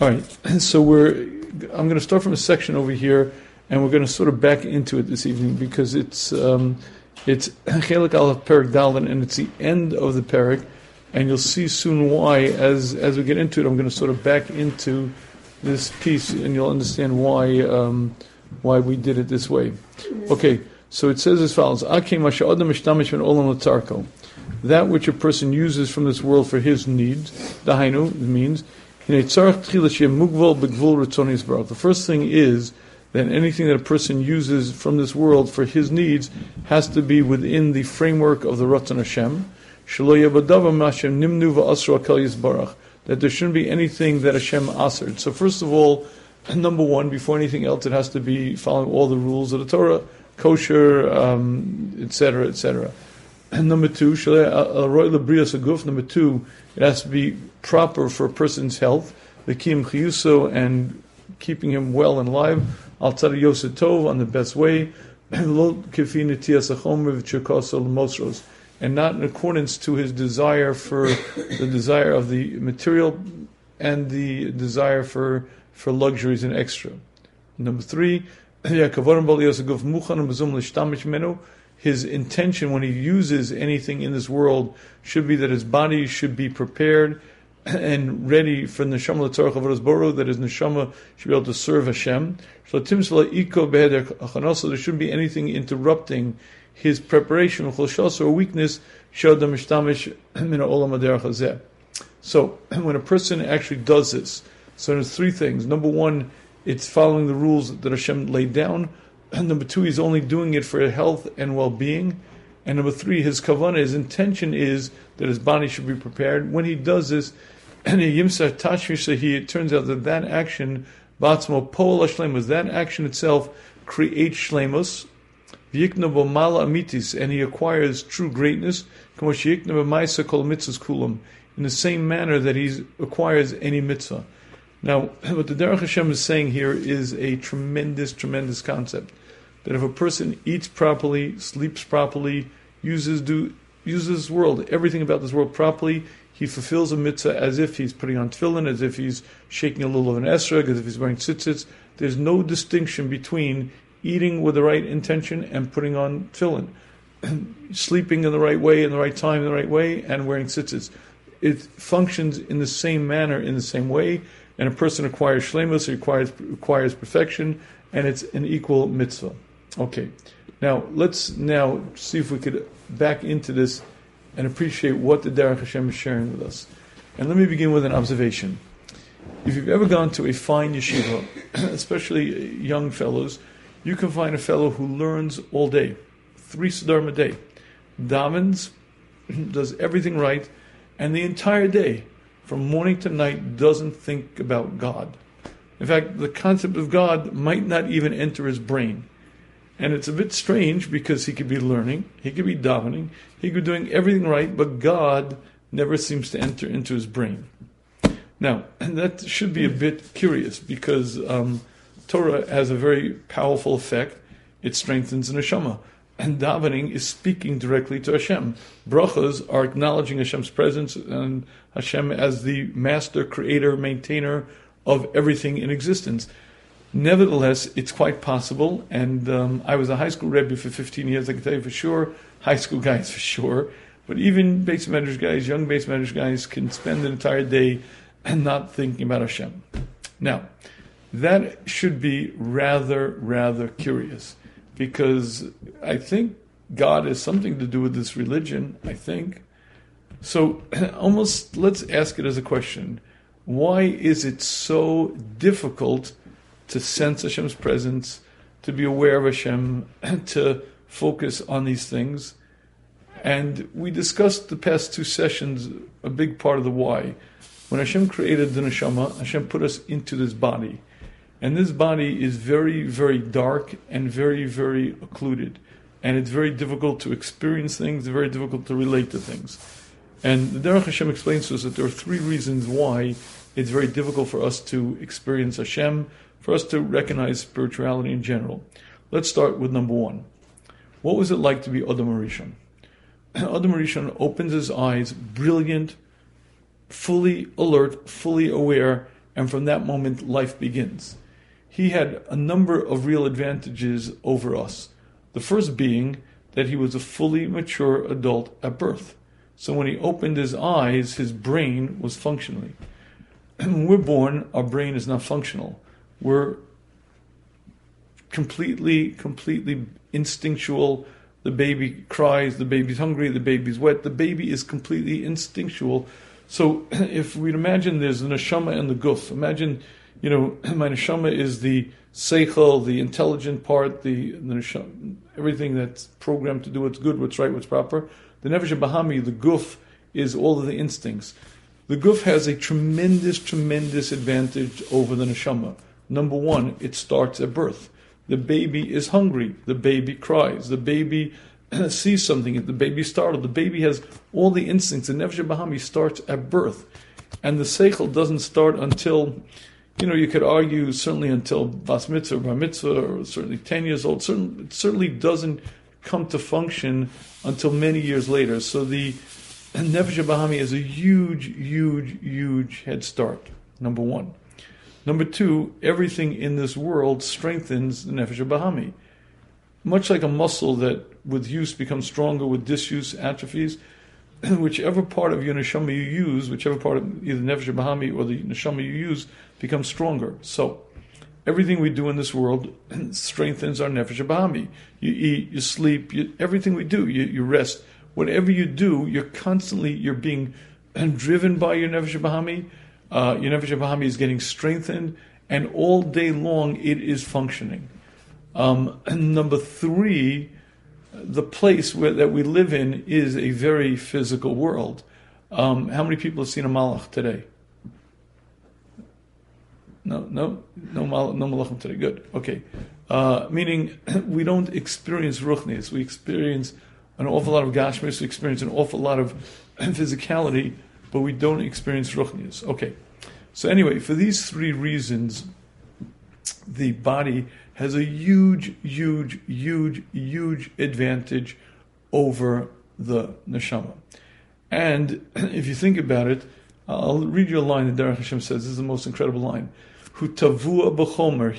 All right, so I'm going to start from a section over here, and we're going to sort of back into it this evening because it's Chelik Aleph Perek Dalin, and it's the end of the Perek, and you'll see soon why. As we get into it, I'm going to sort of back into this piece, and you'll understand why we did it this way. Okay, so it says as follows: that which a person uses from this world for his needs, dahainu means. The first thing is that anything that a person uses from this world for his needs has to be within the framework of the Ratzon Hashem. That there shouldn't be anything that Hashem asered. So first of all, number one, before anything else, it has to be following all the rules of the Torah, kosher, etc., etc. And number two, number two, it has to be proper for a person's health, the kiyum chiyuso, and keeping him well and alive, al tzad yoseh tov, on the best way, and not in accordance to his desire for the desire of the material and the desire for luxuries and extra. Number three, his intention when he uses anything in this world should be that his body should be prepared and ready for Neshama l'tzorech avodas baro, that his Neshama should be able to serve Hashem. There shouldn't be anything interrupting his preparation or weakness. So when a person actually does this, so there's three things. Number one, it's following the rules that Hashem laid down. And number two, he's only doing it for health and well-being. And number three, his kavanah, his intention is that his body should be prepared. When he does this, and it turns out that that action, that action itself creates shlemos, and he acquires true greatness, in the same manner that he acquires any mitzvah. Now, what the Derech Hashem is saying here is a tremendous, tremendous concept. That if a person eats properly, sleeps properly, uses this world, everything about this world properly, he fulfills a mitzvah as if he's putting on tefillin, as if he's shaking a lulav and esrog, as if he's wearing tzitzits. There's no distinction between eating with the right intention and putting on tefillin, sleeping in the right way, in the right time, in the right way, and wearing tzitzits. It functions in the same manner, in the same way. And a person acquires shlemus, he acquires perfection, and it's an equal mitzvah. Okay, now let's now see if we could back into this and appreciate what the Derech Hashem is sharing with us. And let me begin with an observation. If you've ever gone to a fine yeshiva, especially young fellows, you can find a fellow who learns all day, 3 sedarim a day, davens, does everything right, and the entire day, from morning to night, doesn't think about God. In fact, the concept of God might not even enter his brain. And it's a bit strange because he could be learning, he could be davening, he could be doing everything right, but God never seems to enter into his brain. Now, and that should be a bit curious because Torah has a very powerful effect. It strengthens the neshama. And davening is speaking directly to Hashem. Brachas are acknowledging Hashem's presence and Hashem as the master, creator, maintainer of everything in existence. Nevertheless, it's quite possible, and I was a high school Rebbe for 15 years, I can tell you for sure, high school guys for sure, but even Beis Medrash guys, young Beis Medrash guys can spend an entire day and not thinking about Hashem. Now, that should be rather curious. Because I think God has something to do with this religion, I think. So almost let's ask it as a question. Why is it so difficult to sense Hashem's presence, to be aware of Hashem, to focus on these things? And we discussed the past 2 sessions a big part of the why. When Hashem created the neshama, Hashem put us into this body. And this body is very dark and very occluded. And it's very difficult to experience things, very difficult to relate to things. And the Derech Hashem explains to us that there are 3 reasons why it's very difficult for us to experience Hashem, for us to recognize spirituality in general. Let's start with number 1. What was it like to be Adam Arishon? Adam Arishon opens his eyes, brilliant, fully alert, fully aware, and from that moment life begins. He had a number of real advantages over us. The first being that he was a fully mature adult at birth. So when he opened his eyes, his brain was functioning. When we're born, our brain is not functional. We're completely instinctual. The baby cries, the baby's hungry, the baby's wet. The baby is completely instinctual. So if we'd imagine there's the neshama and the guf. Imagine, you know, my neshama is the seichel, the intelligent part, the neshama, everything that's programmed to do what's good, what's right, what's proper. The Nefesh HaBahami, the guf, is all of the instincts. The guf has a tremendous advantage over the neshama. Number one, it starts at birth. The baby is hungry. The baby cries. The baby sees something. The baby is startled. The baby has all the instincts. The Nefesh HaBahami starts at birth. And the Seichel doesn't start until, you know, you could argue certainly until Bas Mitzvah or Bar Mitzvah, or certainly 10 years old. It certainly doesn't come to function until many years later. So the Nefesh HaBahami has a huge head start, number one. Number two, everything in this world strengthens the Nefesh HaBahami. Much like a muscle that with use becomes stronger, with disuse atrophies, whichever part of your neshama you use, whichever part of either Nefesh HaBahami or the neshama you use becomes stronger. So everything we do in this world strengthens our Nefesh HaBahami. You eat, you sleep, everything we do, you rest. Whatever you do, you're being driven by your Nefesh HaBahami. Your Nefesh HaBahami is getting strengthened, and all day long it is functioning. And number three, the place that we live in is a very physical world. How many people have seen a malach today? No malachim today. Good. Okay. Meaning we don't experience ruchnis. We experience an awful lot of gashmirs. We experience an awful lot of physicality, but we don't experience ruchnis. Okay. So anyway, for these three reasons, the body has a huge advantage over the neshama. And if you think about it, I'll read you a line that Derech Hashem says. This is the most incredible line. Hu tavua b'chomer.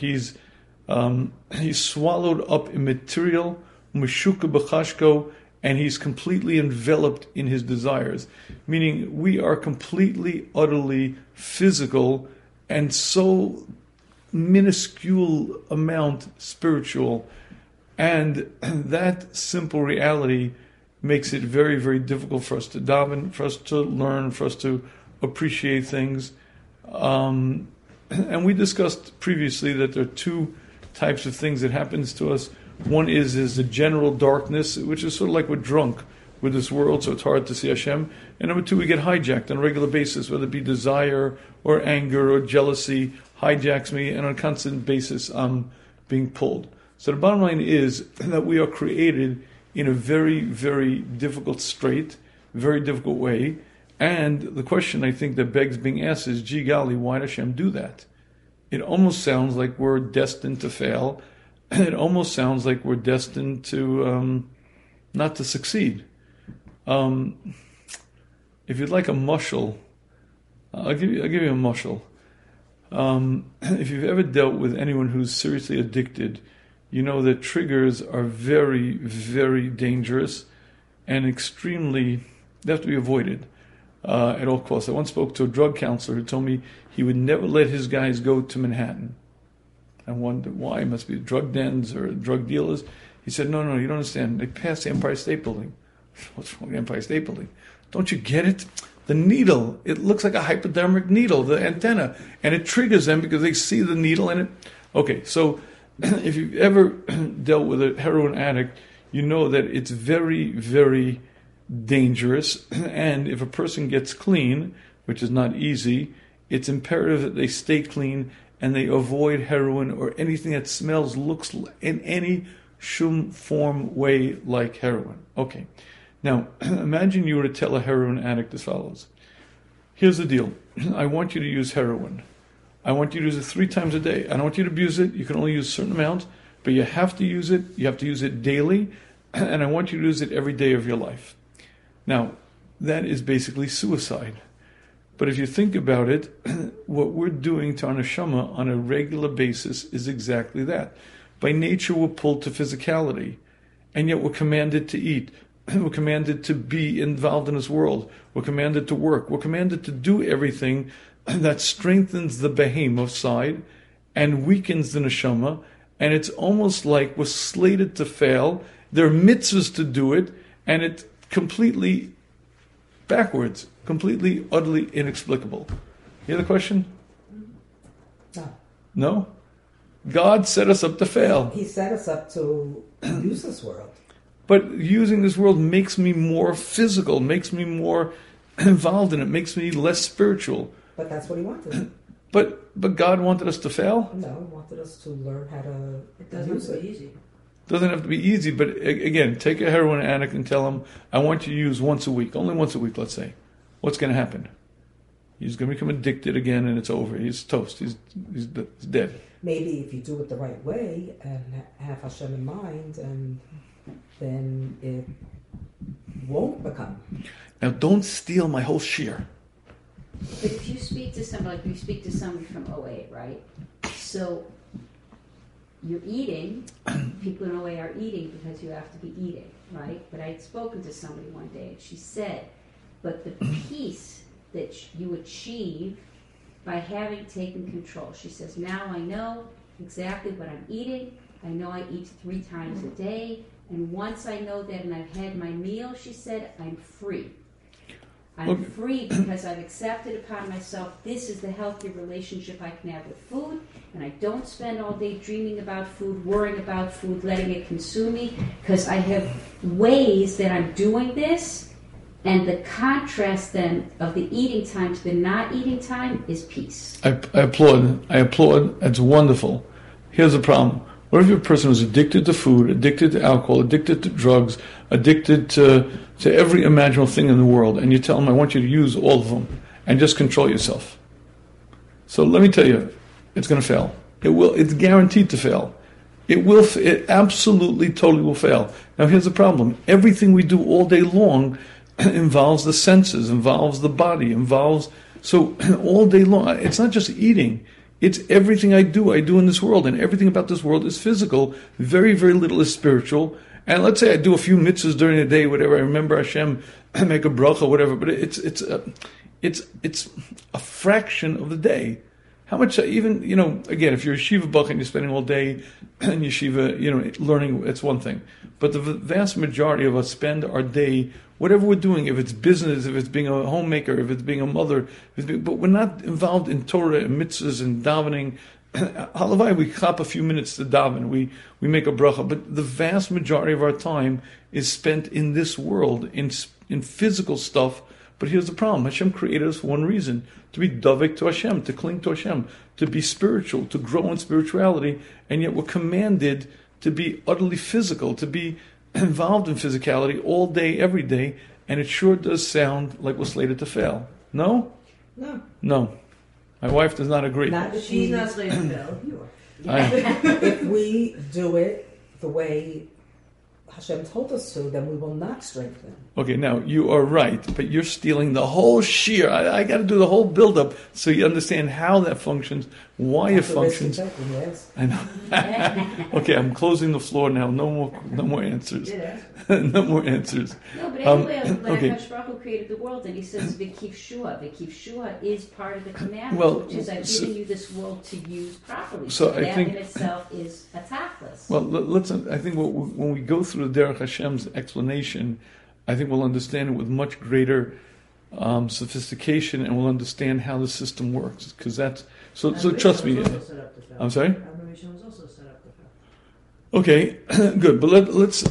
He's swallowed up in material, meshuka b'chashko, and he's completely enveloped in his desires. Meaning we are completely, utterly physical and so minuscule amount spiritual. And that simple reality makes it very, very difficult for us to daven, for us to learn, for us to appreciate things. And we discussed previously that there are two types of things that happens to us. One is the general darkness, which is sort of like we're drunk with this world, so it's hard to see Hashem. And number two, we get hijacked on a regular basis, whether it be desire or anger or jealousy hijacks me, and on a constant basis I'm being pulled. So the bottom line is that we are created in a very, very difficult strait, very difficult way. And the question I think that begs being asked is, gee golly, why does Hashem do that? It almost sounds like we're destined to fail. It almost sounds like we're destined to not to succeed. If you'd like a mashal, I'll give you a mashal. If you've ever dealt with anyone who's seriously addicted, you know that triggers are very, very dangerous and extremely, they have to be avoided. At all costs. I once spoke to a drug counselor who told me he would never let his guys go to Manhattan. I wondered why. It must be drug dens or drug dealers. He said, no, you don't understand. They passed the Empire State Building. What's wrong with the Empire State Building? Don't you get it? The needle. It looks like a hypodermic needle, the antenna. And it triggers them because they see the needle and it... Okay, so if you've ever dealt with a heroin addict, you know that it's very, very dangerous, and if a person gets clean, which is not easy, it's imperative that they stay clean and they avoid heroin or anything that smells, looks in any shum form way like heroin. Okay, now imagine you were to tell a heroin addict as follows. Here's the deal. I want you to use heroin. I want you to use it 3 times a day. I don't want you to abuse it. You can only use a certain amount, but you have to use it. You have to use it daily, and I want you to use it every day of your life. Now, that is basically suicide. But if you think about it, what we're doing to our neshama on a regular basis is exactly that. By nature, we're pulled to physicality, and yet we're commanded to eat. We're commanded to be involved in this world. We're commanded to work. We're commanded to do everything that strengthens the behemoth side and weakens the neshama. And it's almost like we're slated to fail. There are mitzvahs to do it, and it's completely backwards, completely, utterly inexplicable. You hear the question? No. No? God set us up to fail. He set us up to use this world. But using this world makes me more physical, makes me more involved in it, makes me less spiritual. But that's what he wanted. But God wanted us to fail? No, he wanted us to learn how to. It doesn't have to be easy. Doesn't have to be easy, but again, take a heroin addict and tell him, I want you to use once a week, only once a week, let's say. What's going to happen? He's going to become addicted again, and it's over. He's toast. He's dead. Maybe if you do it the right way and have Hashem in mind, and then it won't become. Now, don't steal my whole shear. But if you speak to somebody, like you speak to somebody from 08, right? So you're eating. People in 08 are eating because you have to be eating, right? But I had spoken to somebody one day, and she said, but the peace that you achieve by having taken control. She says, now I know exactly what I'm eating. I know I eat 3 times a day. And once I know that and I've had my meal, she said, I'm free. I'm free because I've accepted upon myself this is the healthy relationship I can have with food, and I don't spend all day dreaming about food, worrying about food, letting it consume me, because I have ways that I'm doing this, and the contrast then of the eating time to the not eating time is peace. I applaud. It's wonderful. Here's the problem. What if your person was addicted to food, addicted to alcohol, addicted to drugs, addicted to every imaginable thing in the world, and you tell them, I want you to use all of them, and just control yourself? So let me tell you, it's going to fail. It will. It's guaranteed to fail. It absolutely, totally will fail. Now here's the problem. Everything we do all day long involves the senses, involves the body, involves... So all day long, it's not just eating. It's everything I do in this world, and everything about this world is physical. Very, very little is spiritual. And let's say I do a few mitzvahs during the day, whatever. I remember Hashem, I make a bracha, whatever. But it's a fraction of the day. How much? Even, you know, again, if you're a yeshiva bach and you're spending all day in yeshiva, you know, learning, it's one thing. But the vast majority of us spend our day, whatever we're doing, if it's business, if it's being a homemaker, if it's being a mother, but we're not involved in Torah and mitzvahs and davening. Halavai, we chop a few minutes to daven, we make a bracha, but the vast majority of our time is spent in this world, in physical stuff. But here's the problem. Hashem created us for one reason, to be dovek to Hashem, to cling to Hashem, to be spiritual, to grow in spirituality, and yet we're commanded to be utterly physical, to be involved in physicality all day, every day, and it sure does sound like we're slated to fail. No? No. My wife does not agree. She's not slated to fail. You are. If we do it the way Hashem told us to, then we will not strengthen. Okay, now you are right, but you're stealing the whole shear. I got to do the whole build-up so you understand how that functions, why it functions. Yes. I know. Okay, I'm closing the floor now. No more answers. Yeah. No more answers. No, but anyway, Hakadosh Baruch Hu created the world, and he says v'kif shua. V'kif shua is part of the commandment, which is I've given you this world to use properly. So I that think, in itself is a tachlis. Well, listen. I think when we go through the Derech Hashem's explanation, I think we'll understand it with much greater sophistication, and we'll understand how the system works. Because that's so. So trust me. I'm sorry. Was also set up to okay, good. But let's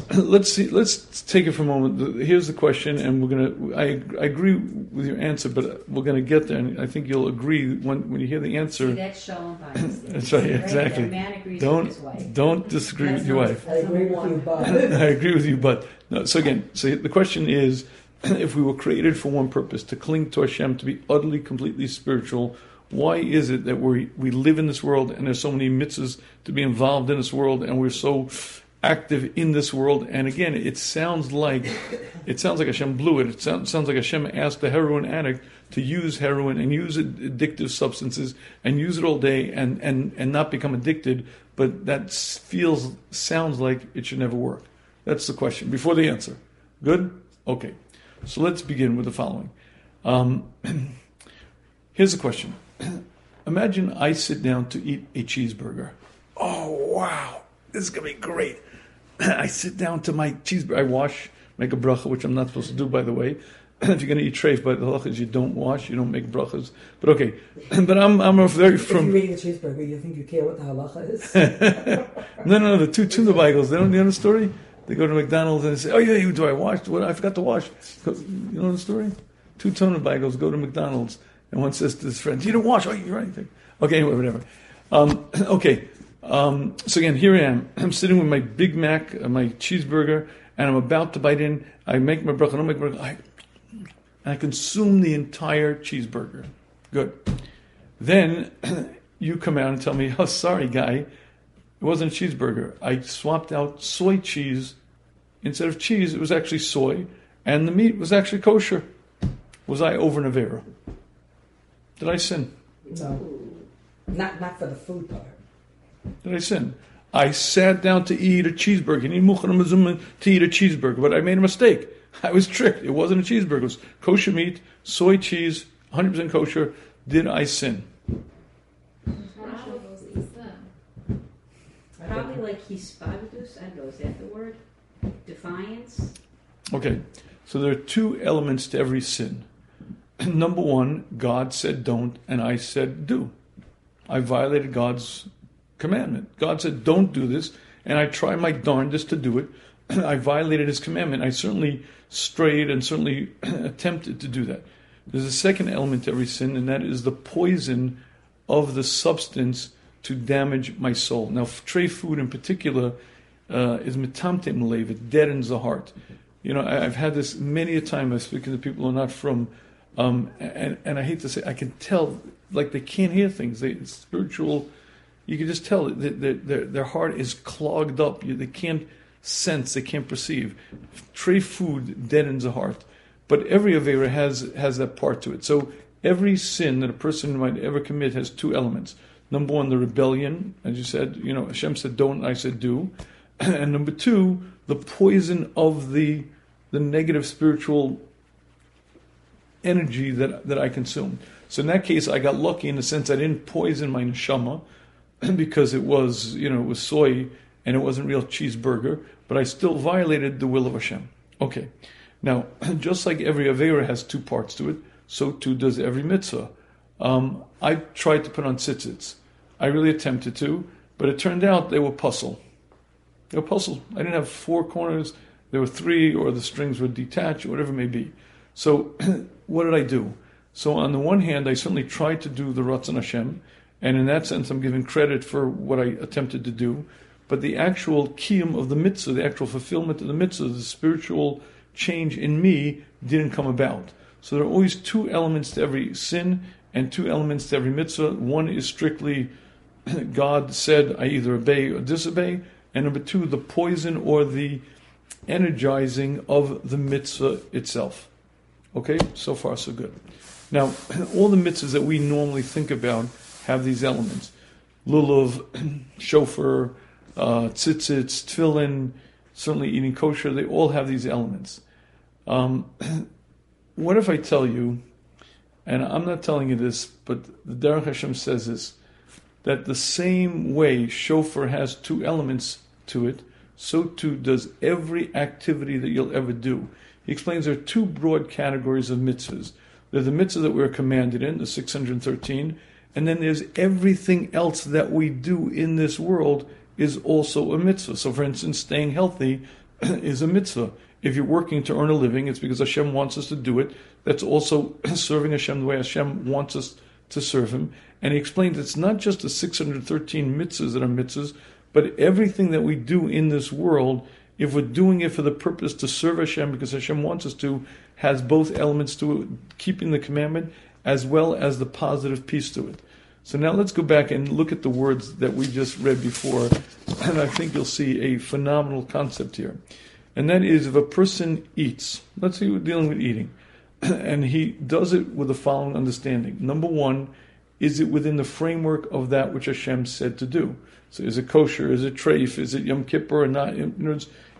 see. Let's take it for a moment. Here's the question, and we're gonna. I agree with your answer, but we're gonna get there, and I think you'll agree when you hear the answer. See, that's Shalom bias. That's right. Exactly. Right, man agrees with his wife. Don't disagree that's with your wife. I agree with you, but no. So again, so the question is, if we were created for one purpose, to cling to Hashem, to be utterly, completely spiritual, why is it that we live in this world, and there's so many mitzvahs to be involved in this world, and we're so active in this world. And again, it sounds like Hashem blew it. It sounds like Hashem asked the heroin addict to use heroin and use addictive substances and use it all day and not become addicted. But that sounds like it should never work. That's the question before the answer. Good? Okay. So let's begin with the following. Here's a question. Imagine I sit down to eat a cheeseburger. Oh, wow. This is going to be great. I sit down to my cheeseburger. I wash, make a bracha, which I'm not supposed to do, by the way. If you're going to eat treif, by the halachas, you don't wash, you don't make brachas. But okay. But I'm very from... If you're eating a cheeseburger, you think you care what the halacha is? No, the two dveikos, they don't know the story? They go to McDonald's and they say, oh yeah, you do I wash? What? I forgot to wash. You know the story? Two dveikos go to McDonald's and one says to his friend, you didn't wash, oh, you're right. Okay, anyway, whatever. Okay. So again, here I am. I'm sitting with my Big Mac, my cheeseburger, and I'm about to bite in. I make my bracha, I don't make bracha, and I consume the entire cheeseburger. Good. Then you come out and tell me, oh, sorry, guy, it wasn't a cheeseburger. I swapped out soy cheese. Instead of cheese, it was actually soy, and the meat was actually kosher. Was I over an Aveira? Did I sin? No. Not for the food part. Did I sin? I sat down to eat a cheeseburger, but I made a mistake. I was tricked. It wasn't a cheeseburger. It was kosher meat, soy cheese, 100% kosher. Did I sin? Probably like hispavidus, I don't know, is that the word? Defiance? Okay, so there are two elements to every sin. Number one, God said don't, and I said do. I violated God's commandment. God said, don't do this, and I try my darndest to do it. I violated his commandment. I certainly strayed and certainly attempted to do that. There's a second element to every sin, and that is the poison of the substance to damage my soul. Now, treif food in particular is metamte malev. It deadens the heart. You know, I've had this many a time. I'm speaking to people who are not from, and I hate to say, I can tell, like they can't hear things. It's spiritual. You can just tell that their heart is clogged up. They can't sense, they can't perceive. Treif food deadens the heart. But every Aveira has that part to it. So every sin that a person might ever commit has two elements. Number one, the rebellion, as you said, you know, Hashem said don't, I said do. And number two, the poison of the negative spiritual energy that I consumed. So in that case, I got lucky in the sense I didn't poison my neshama, because it was, you know, it was soy and it wasn't real cheeseburger, but I still violated the will of Hashem. Okay. Now, just like every Aveira has two parts to it, so too does every mitzvah. I tried to put on tzitzits. I really attempted to, but it turned out they were pasul. They were pasul. I didn't have four corners. There were three, or the strings were detached, or whatever it may be. So what did I do? So on the one hand, I certainly tried to do the Ratzon Hashem, and in that sense, I'm giving credit for what I attempted to do. But the actual kiyum of the mitzvah, the actual fulfillment of the mitzvah, the spiritual change in me didn't come about. So there are always two elements to every sin and two elements to every mitzvah. One is strictly God said, I either obey or disobey. And number two, the poison or the energizing of the mitzvah itself. Okay, so far so good. Now, all the mitzvahs that we normally think about have these elements. Lulav, shofar, tzitzits, tefillin, certainly eating kosher, they all have these elements. What if I tell you, and I'm not telling you this, but the Derech Hashem says this, that the same way shofar has two elements to it, so too does every activity that you'll ever do. He explains there are two broad categories of mitzvahs. There's the mitzvah that we're commanded in, the 613, and then there's everything else that we do in this world is also a mitzvah. So for instance, staying healthy is a mitzvah. If you're working to earn a living, it's because Hashem wants us to do it. That's also serving Hashem the way Hashem wants us to serve Him. And he explains it's not just the 613 mitzvahs that are mitzvahs, but everything that we do in this world, if we're doing it for the purpose to serve Hashem because Hashem wants us to, has both elements to it, keeping the commandment as well as the positive piece to it. So now let's go back and look at the words that we just read before, and I think you'll see a phenomenal concept here. And that is, if a person eats, let's say we're dealing with eating, and he does it with the following understanding. Number one, is it within the framework of that which Hashem said to do? So is it kosher? Is it treif? Is it Yom Kippur or not?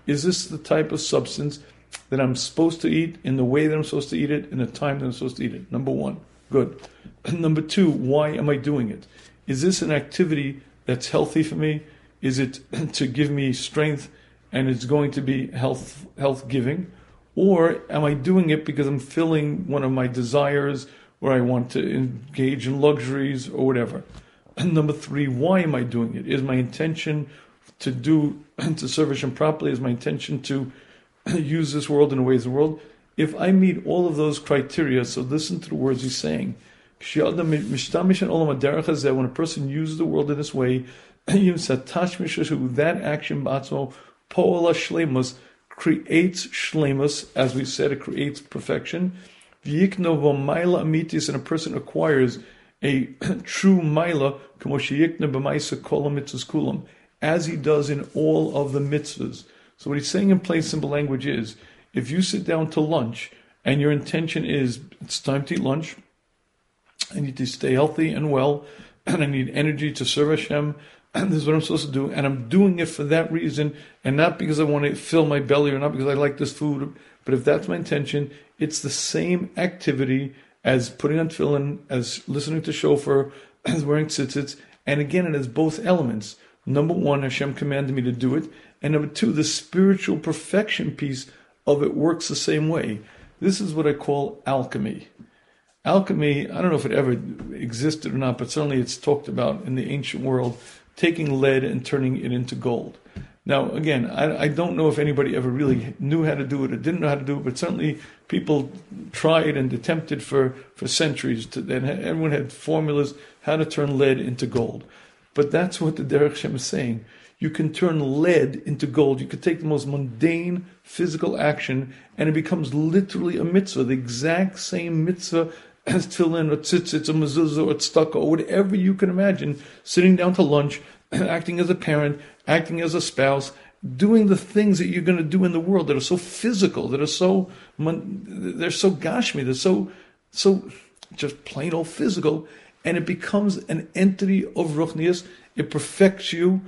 Is this the type of substance that I'm supposed to eat in the way that I'm supposed to eat it, in the time that I'm supposed to eat it? Number one. Good. Number two, why am I doing it? Is this an activity that's healthy for me? Is it to give me strength and it's going to be health giving? Or am I doing it because I'm filling one of my desires, or I want to engage in luxuries or whatever? And number three, why am I doing it? Is my intention to serve Hashem properly? Is my intention to use this world in the ways of the world? If I meet all of those criteria, so listen to the words he's saying. When a person uses the world in this way, that action creates shlemos, as we said, it creates perfection. And a person acquires a true maila, as he does in all of the mitzvahs. So what he's saying in plain simple language is, if you sit down to lunch and your intention is, it's time to eat lunch, I need to stay healthy and well, and I need energy to serve Hashem, and this is what I'm supposed to do, and I'm doing it for that reason, and not because I want to fill my belly or not because I like this food, but if that's my intention, it's the same activity as putting on tefillin, as listening to shofar, as wearing tzitzits, and again, it has both elements. Number one, Hashem commanded me to do it, and number two, the spiritual perfection piece of it works the same way. This is what I call alchemy. Alchemy, I don't know if it ever existed or not, but certainly it's talked about in the ancient world, taking lead and turning it into gold. Now, again, I don't know if anybody ever really knew how to do it or didn't know how to do it, but certainly people tried and attempted for centuries. And everyone had formulas how to turn lead into gold. But that's what the Derech Hashem is saying. You can turn lead into gold. You could take the most mundane physical action and it becomes literally a mitzvah, the exact same mitzvah as tefillin or tzitzits or mezuzah or tzedakah or whatever you can imagine, sitting down to lunch, acting as a parent, acting as a spouse, doing the things that you're going to do in the world that are so physical, that are so, they're so gashmi, they're so just plain old physical, and it becomes an entity of Ruchnis. It perfects you.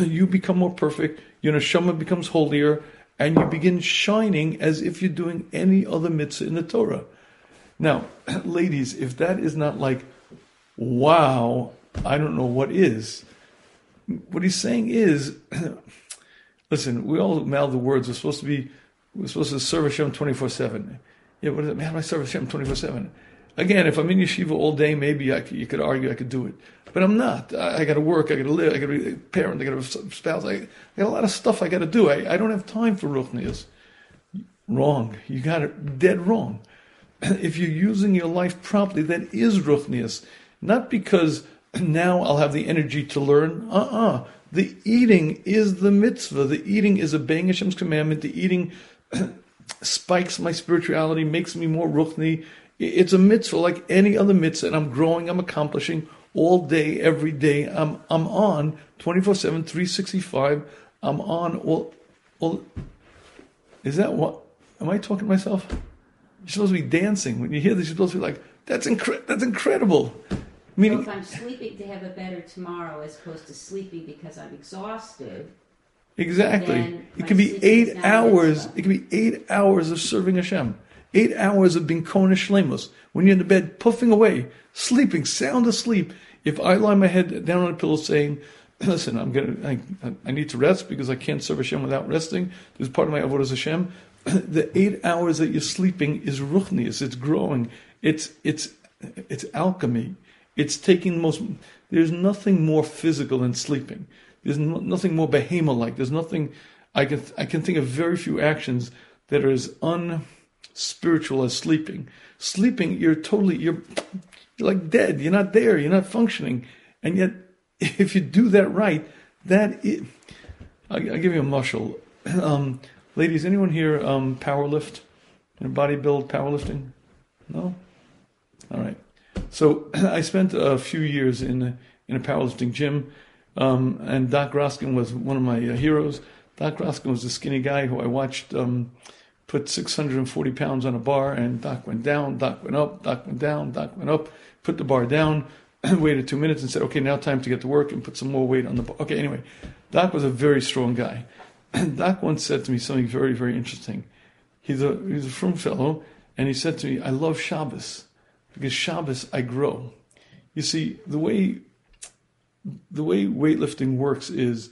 You become more perfect, your Neshama becomes holier, and you begin shining as if you're doing any other mitzvah in the Torah. Now, ladies, if that is not like, wow, I don't know what is. What he's saying is, listen, we all mouth the words, we're supposed to serve Hashem 24/7. Yeah, what does it mean? How do I serve Hashem 24/7? Again, if I'm in yeshiva all day, maybe you could argue I could do it. But I'm not. I got to work, I got to live, I got to be a parent, I got to have a spouse, I got a lot of stuff I got to do. I don't have time for Ruchnias. Wrong. You got it dead wrong. If you're using your life properly, that is Ruchnias. Not because now I'll have the energy to learn. The eating is the mitzvah. The eating is obeying Hashem's commandment. The eating spikes my spirituality, makes me more Ruchni. It's a mitzvah like any other mitzvah, and I'm growing, I'm accomplishing all day, every day. I'm on 24/7, 365. I'm on all. Is that what? Am I talking to myself? You're supposed to be dancing. When you hear this, you're supposed to be like, that's incredible. Meaning, so if I'm sleeping to have a better tomorrow as opposed to sleeping because I'm exhausted. Exactly. It could be 8 hours. It could be 8 hours of serving Hashem. 8 hours of being konish shlemos. When you're in the bed, puffing away, sleeping, sound asleep. If I lie my head down on a pillow saying, listen, I need to rest because I can't serve Hashem without resting. This is part of my avodas Hashem. The 8 hours that you're sleeping is ruchnius. It's growing. It's alchemy. It's taking the most... There's nothing more physical than sleeping. There's nothing more behemoth-like. There's nothing... I can think of very few actions that are as spiritual as sleeping. Sleeping, you're like dead. You're not there. You're not functioning. And yet, if you do that right, I'll give you a mashal. Ladies, anyone here powerlift? Bodybuild powerlifting? No? All right. So I spent a few years in a powerlifting gym, and Doc Roskin was one of my heroes. Doc Roskin was a skinny guy who I watched put 640 pounds on a bar, and Doc went down, Doc went up, Doc went down, Doc went up, put the bar down, waited 2 minutes and said, okay, now time to get to work and put some more weight on the bar. Okay, anyway, Doc was a very strong guy. Doc once said to me something very, very interesting. He's a firm fellow, and he said to me, I love Shabbos, because Shabbos I grow. You see, the way weightlifting works is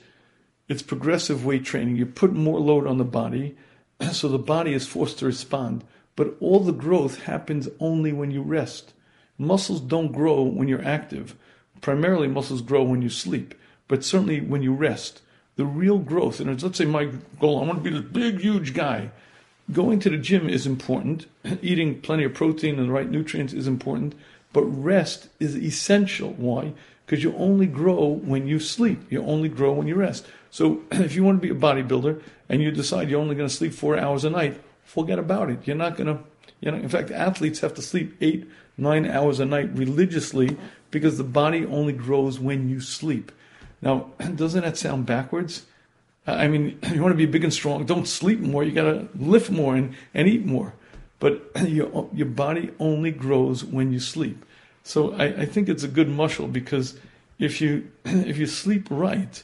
it's progressive weight training. You put more load on the body, so the body is forced to respond. But all the growth happens only when you rest. Muscles don't grow when you're active. Primarily, muscles grow when you sleep, but certainly when you rest. The real growth, and let's say my goal, I want to be this big, huge guy. Going to the gym is important. Eating plenty of protein and the right nutrients is important. But rest is essential. Why? Because you only grow when you sleep. You only grow when you rest. So if you want to be a bodybuilder and you decide you're only going to sleep 4 hours a night, forget about it. You're not going to... in fact, athletes have to sleep 8-9 hours a night religiously because the body only grows when you sleep. Now, doesn't that sound backwards? I mean, you want to be big and strong, don't sleep more. You got to lift more and eat more. But your body only grows when you sleep. So I think it's a good mashal, because if you sleep right,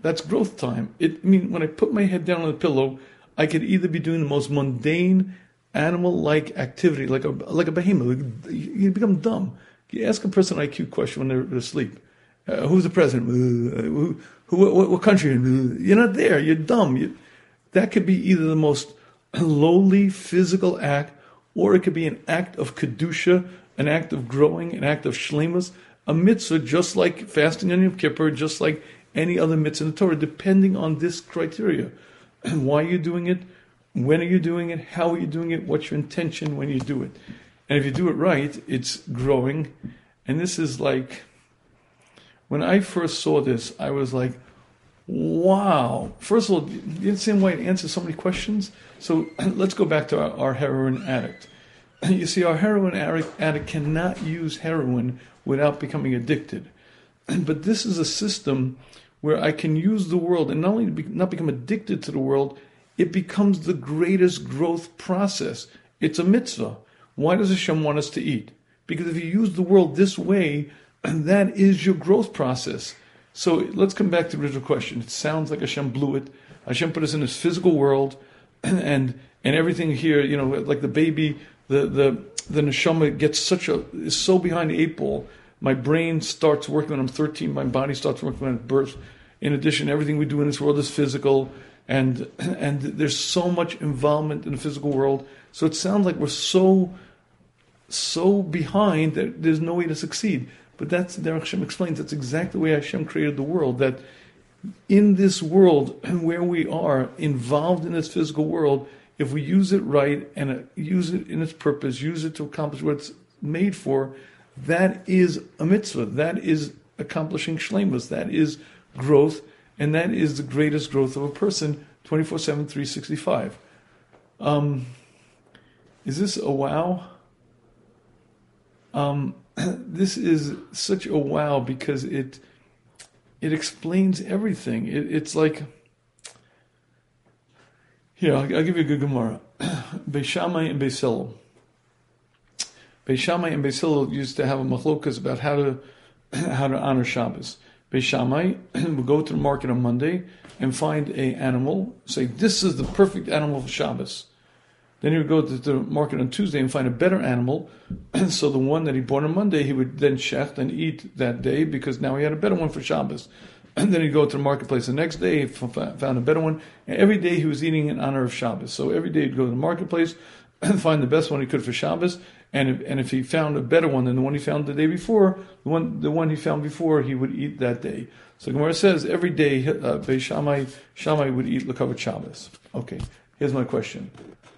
that's growth time. When I put my head down on the pillow, I could either be doing the most mundane animal-like activity, like a behemoth. You become dumb. You ask a person an IQ question when they're asleep. Who's the president? What country? You're not there. You're dumb. That could be either the most lowly physical act, or it could be an act of kedusha, an act of growing, an act of shlemos, a mitzvah, just like fasting on Yom Kippur, just like any other mitzvah in the Torah, depending on this criteria. Why are you doing it? When are you doing it? How are you doing it? What's your intention when you do it? And if you do it right, it's growing. And this is like, when I first saw this, I was like, wow. First of all, you understand why it answers so many questions? So let's go back to our heroin addict. You see, our heroin addict cannot use heroin without becoming addicted. But this is a system where I can use the world, and not only not become addicted to the world, it becomes the greatest growth process. It's a mitzvah. Why does Hashem want us to eat? Because if you use the world this way, that is your growth process. So let's come back to the original question. It sounds like Hashem blew it. Hashem put us in this physical world, and everything here, like the baby, the neshama is so behind the eight ball. My brain starts working when I'm 13. My body starts working when I'm at birth. In addition, everything we do in this world is physical. And there's so much involvement in the physical world. So it sounds like we're so behind that there's no way to succeed. But that's, Derech Hashem explains, that's exactly the way Hashem created the world, that in this world where we are involved in this physical world, if we use it right and use it in its purpose, use it to accomplish what it's made for, that is a mitzvah. That is accomplishing shleimus. That is growth. And that is the greatest growth of a person, 24/7, 365. Is this a wow? This is such a wow, because it explains everything. It's like, here, I'll give you a good Gemara. Beis Shammai and Beis Hillel. Beis Shammai and Beis Hillel used to have a machlokas about how to honor Shabbos. Beis Shammai would go to the market on Monday and find an animal, say, this is the perfect animal for Shabbos. Then he would go to the market on Tuesday and find a better animal. So the one that he bought on Monday, he would then shecht and eat that day, because now he had a better one for Shabbos. And then he'd go to the marketplace the next day, he found a better one. And every day he was eating in honor of Shabbos. So every day he'd go to the marketplace and find the best one he could for Shabbos. And if he found a better one than the one he found the day before, the one he found before, he would eat that day. So Gemara says every day Beis Shammai would eat lekavod Shabbos. Okay, here's my question: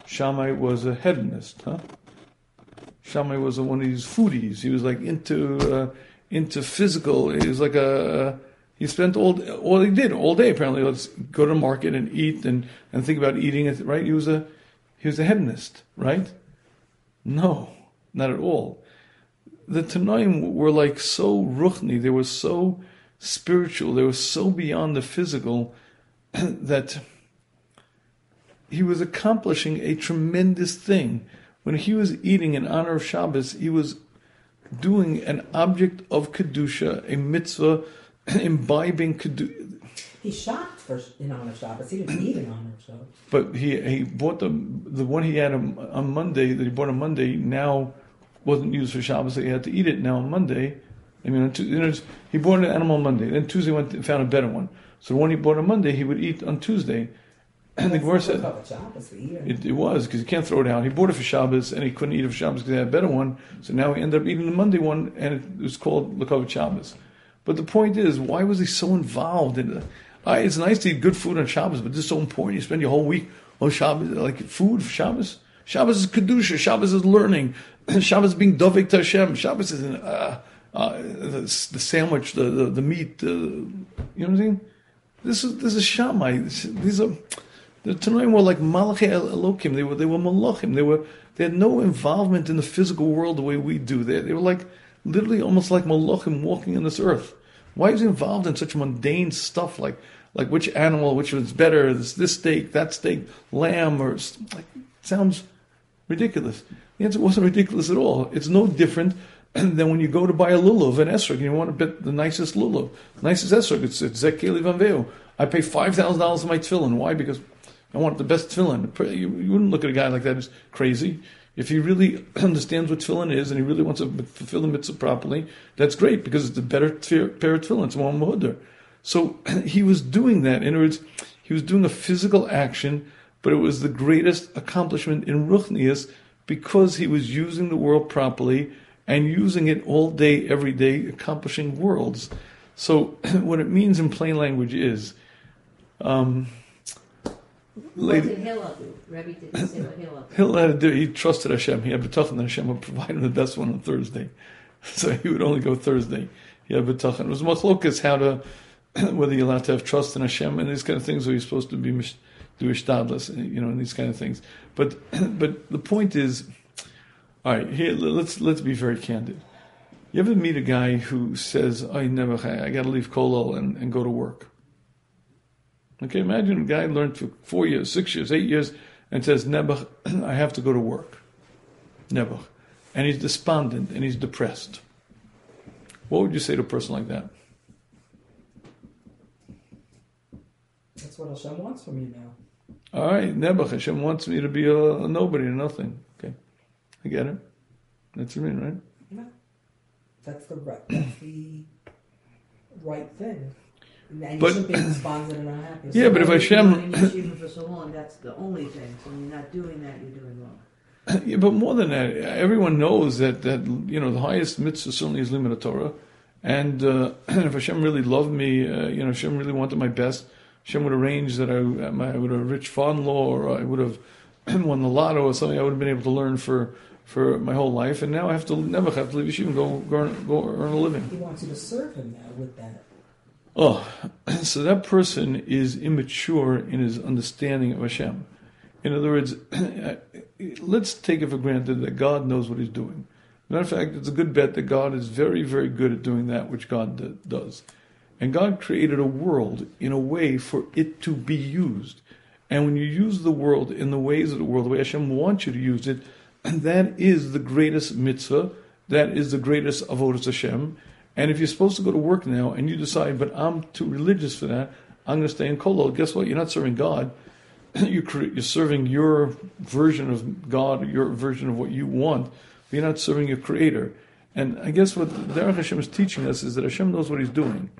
Shammai was a hedonist, huh? Shammai was one of these foodies. He was like into physical. He was like he spent all he did all day apparently. Let's go to the market and eat and think about eating it. Right? He was a hedonist, right? No. Not at all. the Tanoim were like so ruchni, they were so spiritual, they were so beyond the physical, that he was accomplishing a tremendous thing. When he was eating in honor of Shabbos, he was doing an object of kedusha, a mitzvah, imbibing kedusha. He shopped in honor of Shabbos. He didn't eat in honor of Shabbos. But he bought the one he had on Monday, that he bought on Monday, now wasn't used for Shabbos, so he had to eat it now on Monday. I mean, he bought an animal on Monday. Then Tuesday went and found a better one. So the one he bought on Monday, he would eat on Tuesday. And the Gemara said, it was, because you can't throw it out. He bought it for Shabbos, and he couldn't eat it for Shabbos because he had a better one. So now he ended up eating the Monday one, and it was called Lekavod Shabbos. But the point is, why was he so involved in it? It's nice to eat good food on Shabbos, but this is so important. You spend your whole week on Shabbos, like food for Shabbos. Shabbos is kedusha. Shabbos is learning. Shabbos is being dveikos to Hashem. Shabbos is the sandwich, the meat. You know what I'm saying? This is Shammai. These are the Tanoim were like malachi elokim. They were malachim. They had no involvement in the physical world the way we do. They were like literally almost like malachim walking on this earth. Why is he involved in such mundane stuff like which animal, which was better, this steak, that steak, lamb, or like it sounds ridiculous. The answer wasn't ridiculous at all. It's no different than when you go to buy a lulav, an esrog, and you want to bet the nicest lulav, the nicest esrog. It's zekeli vanveo. I pay $5,000 for my tefillin. Why? Because I want the best tefillin. You wouldn't look at a guy like that as crazy. If he really understands what tefillin is and he really wants to fulfill the mitzvah properly, that's great because it's a better pair of tefillin. It's more muhudder. So he was doing that. In other words, he was doing a physical action, but it was the greatest accomplishment in Ruchnius because he was using the world properly and using it all day, every day, accomplishing worlds. So what it means in plain language is... What did Hillel do? Rebbe didn't say what Hillel did. Hillel had to do. He trusted Hashem. He had betuchen that Hashem would provide him the best one on Thursday, so he would only go Thursday. He had betuchen. It was machlokas whether you're allowed to have trust in Hashem and these kind of things, or you're supposed to be do ishtadlus, you know, and these kind of things. But the point is, all right. Here, let's be very candid. You ever meet a guy who says, I got to leave kolol and go to work. Okay, imagine a guy learned for 4 years, 6 years, 8 years, and says, Nebuch, I have to go to work. Nebuch. And he's despondent, and he's depressed. What would you say to a person like that? That's what Hashem wants from you now. All right, Nebuch, Hashem wants me to be a nobody or nothing. Okay, I get it. That's what I mean, right? No. That's the right thing. And but, you shouldn't be despondent and unhappy. Yeah, so but if Hashem... You're for so long, that's the only thing. So when you're not doing that, you're doing wrong. Yeah, but more than that, everyone knows that you know, the highest mitzvah certainly is limud Torah. And if Hashem really loved me, you know, Hashem really wanted my best, Hashem would arrange that I would have rich father-in-law, or I would have won the lotto or something I would have been able to learn for my whole life. And now I have to leave yeshiva and go earn a living. He wants you to serve him now with that. Oh, so that person is immature in his understanding of Hashem. In other words, let's take it for granted that God knows what he's doing. Matter of fact, it's a good bet that God is very, very good at doing that which God does. And God created a world in a way for it to be used. And when you use the world in the ways of the world, the way Hashem wants you to use it, that is the greatest mitzvah, that is the greatest avodas Hashem. And if you're supposed to go to work now and you decide, but I'm too religious for that, I'm going to stay in kolol, guess what? You're not serving God. You're serving your version of God, your version of what you want, but you're not serving your Creator. And I guess what Derech Hashem is teaching us is that Hashem knows what He's doing.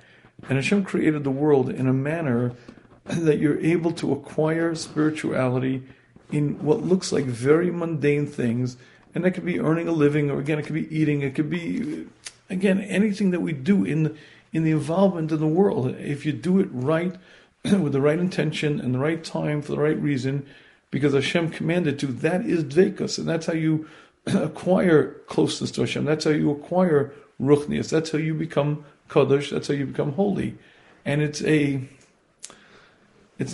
And Hashem created the world in a manner that you're able to acquire spirituality in what looks like very mundane things. And that could be earning a living, or again, it could be eating, it could be... Again, anything that we do in the involvement in the world, if you do it right, with the right intention and the right time for the right reason, because Hashem commanded to, that is dveikos, and that's how you acquire closeness to Hashem. That's how you acquire ruchnius. That's how you become kadosh. That's how you become holy. And it's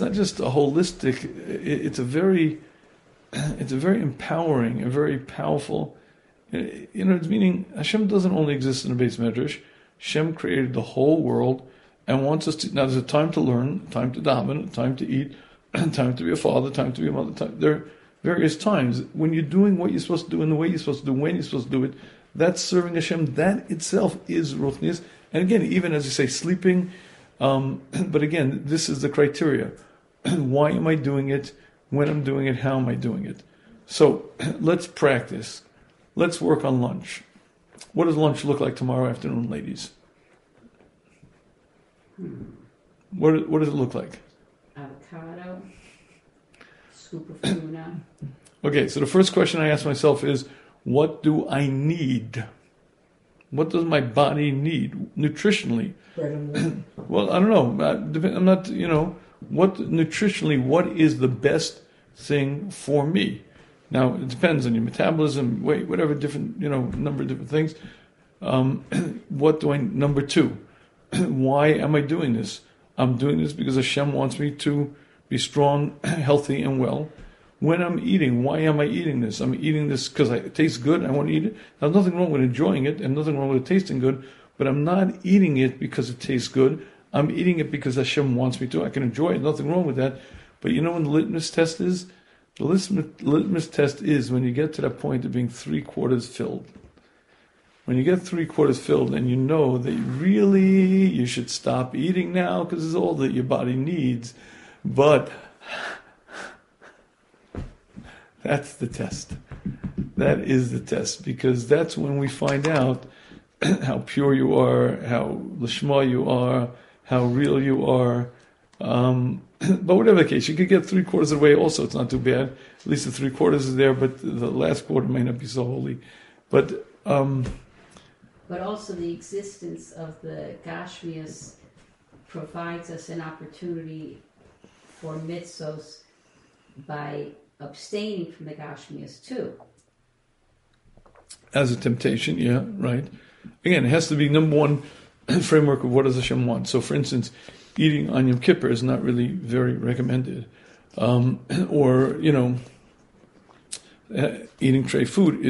not just a holistic. It's a very empowering and very powerful You know, it's meaning Hashem doesn't only exist in the Beis Medrash. Hashem created the whole world and wants us to. Now, there's a time to learn, a time to daven, a time to eat, a time to be a father, a time to be a mother. There are various times. When you're doing what you're supposed to do in the way you're supposed to do, when you're supposed to do it, that's serving Hashem. That itself is Ruchnis. And again, even as you say, sleeping. But again, this is the criteria. Why am I doing it? When I'm doing it? How am I doing it? So let's practice. Let's work on lunch. What does lunch look like tomorrow afternoon, ladies? What does it look like? Avocado, superfuna. Okay, so the first question I ask myself is, what do I need? What does my body need nutritionally? Bread and milk. Well, I don't know. I'm not, you know, what nutritionally, what is the best thing for me? Now, it depends on your metabolism, weight, whatever, different, you know, number of different things. What do I, number two, why am I doing this? I'm doing this because Hashem wants me to be strong, healthy, and well. When I'm eating, why am I eating this? I'm eating this because it tastes good, I want to eat it. There's nothing wrong with enjoying it, and nothing wrong with it tasting good, but I'm not eating it because it tastes good. I'm eating it because Hashem wants me to. I can enjoy it, nothing wrong with that. But you know when the litmus test is? The litmus test is when you get to that point of being 3/4 filled. When you get 3/4 filled and you know that really you should stop eating now because it's all that your body needs, but that's the test. That is the test, because that's when we find out how pure you are, how lishma you are, how real you are. But whatever the case, you could get 3/4 of the way also, it's not too bad. At least the 3/4 is there, but the last quarter may not be so holy. But also the existence of the gashmirs provides us an opportunity for mitzvos by abstaining from the gashmirs too. As a temptation, yeah, right. Again, it has to be number one framework of what does Hashem want. So for instance, eating on Yom Kippur is not really very recommended. Or, you know, eating tray food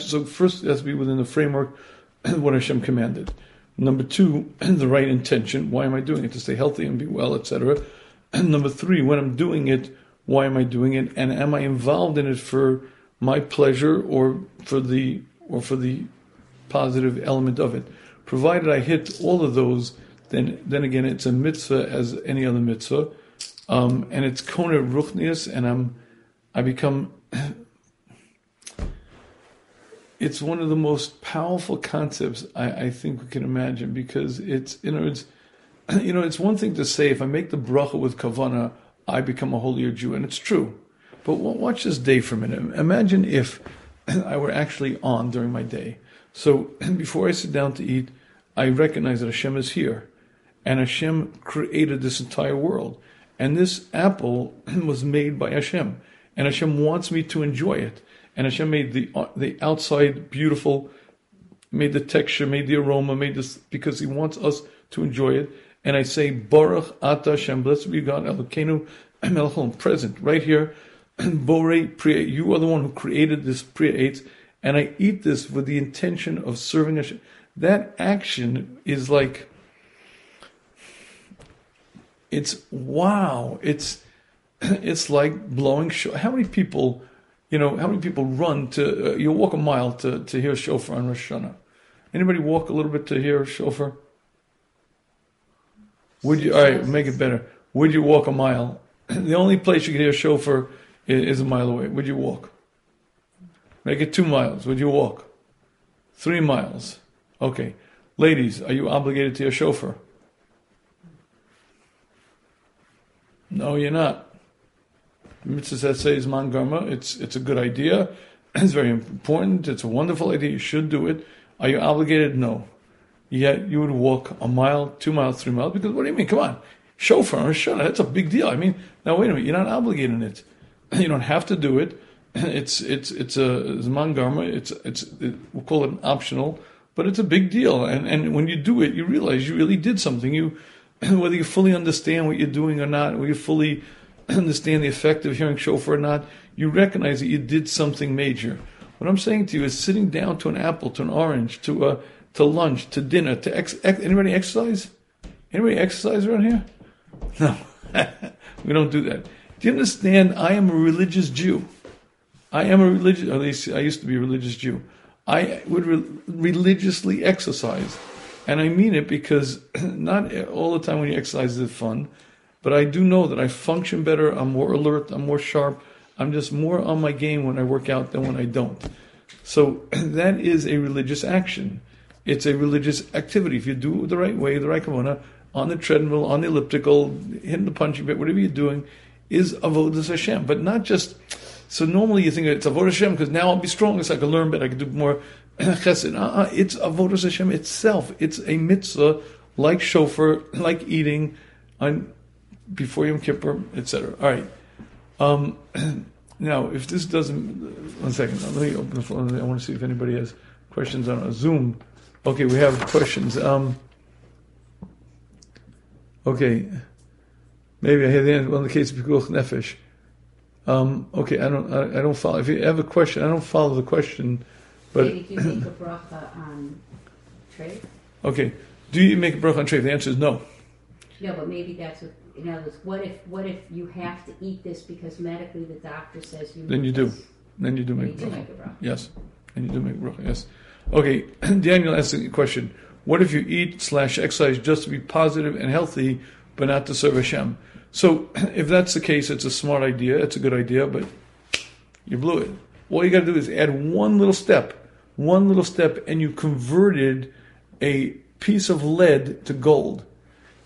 so first it has to be within the framework of what Hashem commanded. Number two, the right intention. Why am I doing it? To stay healthy and be well, etc. And number three, when I'm doing it, why am I doing it? And am I involved in it for my pleasure or for the positive element of it? Provided I hit all of those, then again, it's a mitzvah as any other mitzvah, and it's kona ruchnius, and I become. It's one of the most powerful concepts I think we can imagine, because it's one thing to say, if I make the bracha with kavana, I become a holier Jew, and it's true. But watch this day for a minute. Imagine if I were actually on during my day. So before I sit down to eat, I recognize that Hashem is here. And Hashem created this entire world. And this apple was made by Hashem. And Hashem wants me to enjoy it. And Hashem made the outside beautiful, made the texture, made the aroma, made this, because He wants us to enjoy it. And I say, Baruch Ata Hashem, blessed be God, Elokeinu, Melech Haolam, present, right here. Borei Priya, you are the one who created this Priya Eitz. And I eat this with the intention of serving Hashem. That action is like, it's wow. It's like blowing shofar. How many people run to, you walk a mile to hear shofar on Rosh Hashanah? Anybody walk a little bit to hear shofar? Would you, all right, make it better. Would you walk a mile? The only place you could hear shofar is a mile away. Would you walk? Make it 2 miles. Would you walk? 3 miles. Okay, ladies, are you obligated to your shofar? No, you're not. The mitzvah says man garma. It's a good idea. It's very important. It's a wonderful idea. You should do it. Are you obligated? No. Yet you would walk a mile, 2 miles, 3 miles. Because what do you mean? Come on, shofar, shana. That's a big deal. I mean, now wait a minute. You're not obligated in it. You don't have to do it. It's man garma. We'll call it an optional. But it's a big deal, and when you do it, you realize you really did something. You, whether you fully understand what you're doing or not, whether you fully understand the effect of hearing shofar or not, you recognize that you did something major. What I'm saying to you is sitting down to an apple, to an orange, to lunch, to dinner, to anybody exercise? Anybody exercise around here? No. We don't do that. Do you understand? I am a religious Jew. At least I used to be a religious Jew. I would religiously exercise. And I mean it because not all the time when you exercise is fun, but I do know that I function better, I'm more alert, I'm more sharp, I'm just more on my game when I work out than when I don't. So that is a religious action. It's a religious activity. If you do it the right way, the right kavana, on the treadmill, on the elliptical, hitting the punching bit, whatever you're doing, is avodas Hashem. But not just... So normally you think it's avodas Hashem because now I'll be stronger, so I can learn better, I can do more... Chesed. It's avodas Hashem itself. It's a mitzvah, like shofar, like eating on before Yom Kippur, etc. All right. Now, if this doesn't... One second. Let me open the phone. I want to see if anybody has questions on Zoom. Okay, we have questions. Okay. Maybe I had the answer on the case of Pikuch Nefesh. Okay, I don't follow. If you have a question, I don't follow the question. But okay, did you make a bracha on treif? Okay. Do you make a bracha on treif? The answer is no. No, but maybe that's what, in other words, what if you have to eat this because medically the doctor says you then you this? Do. Then you do make a bracha. Yes. Then you do make a bracha, yes. Okay, Daniel asked a question. What if you eat / exercise just to be positive and healthy but not to serve Hashem? So if that's the case, it's a smart idea, it's a good idea, but you blew it. All you got to do is add one little step, and you converted a piece of lead to gold.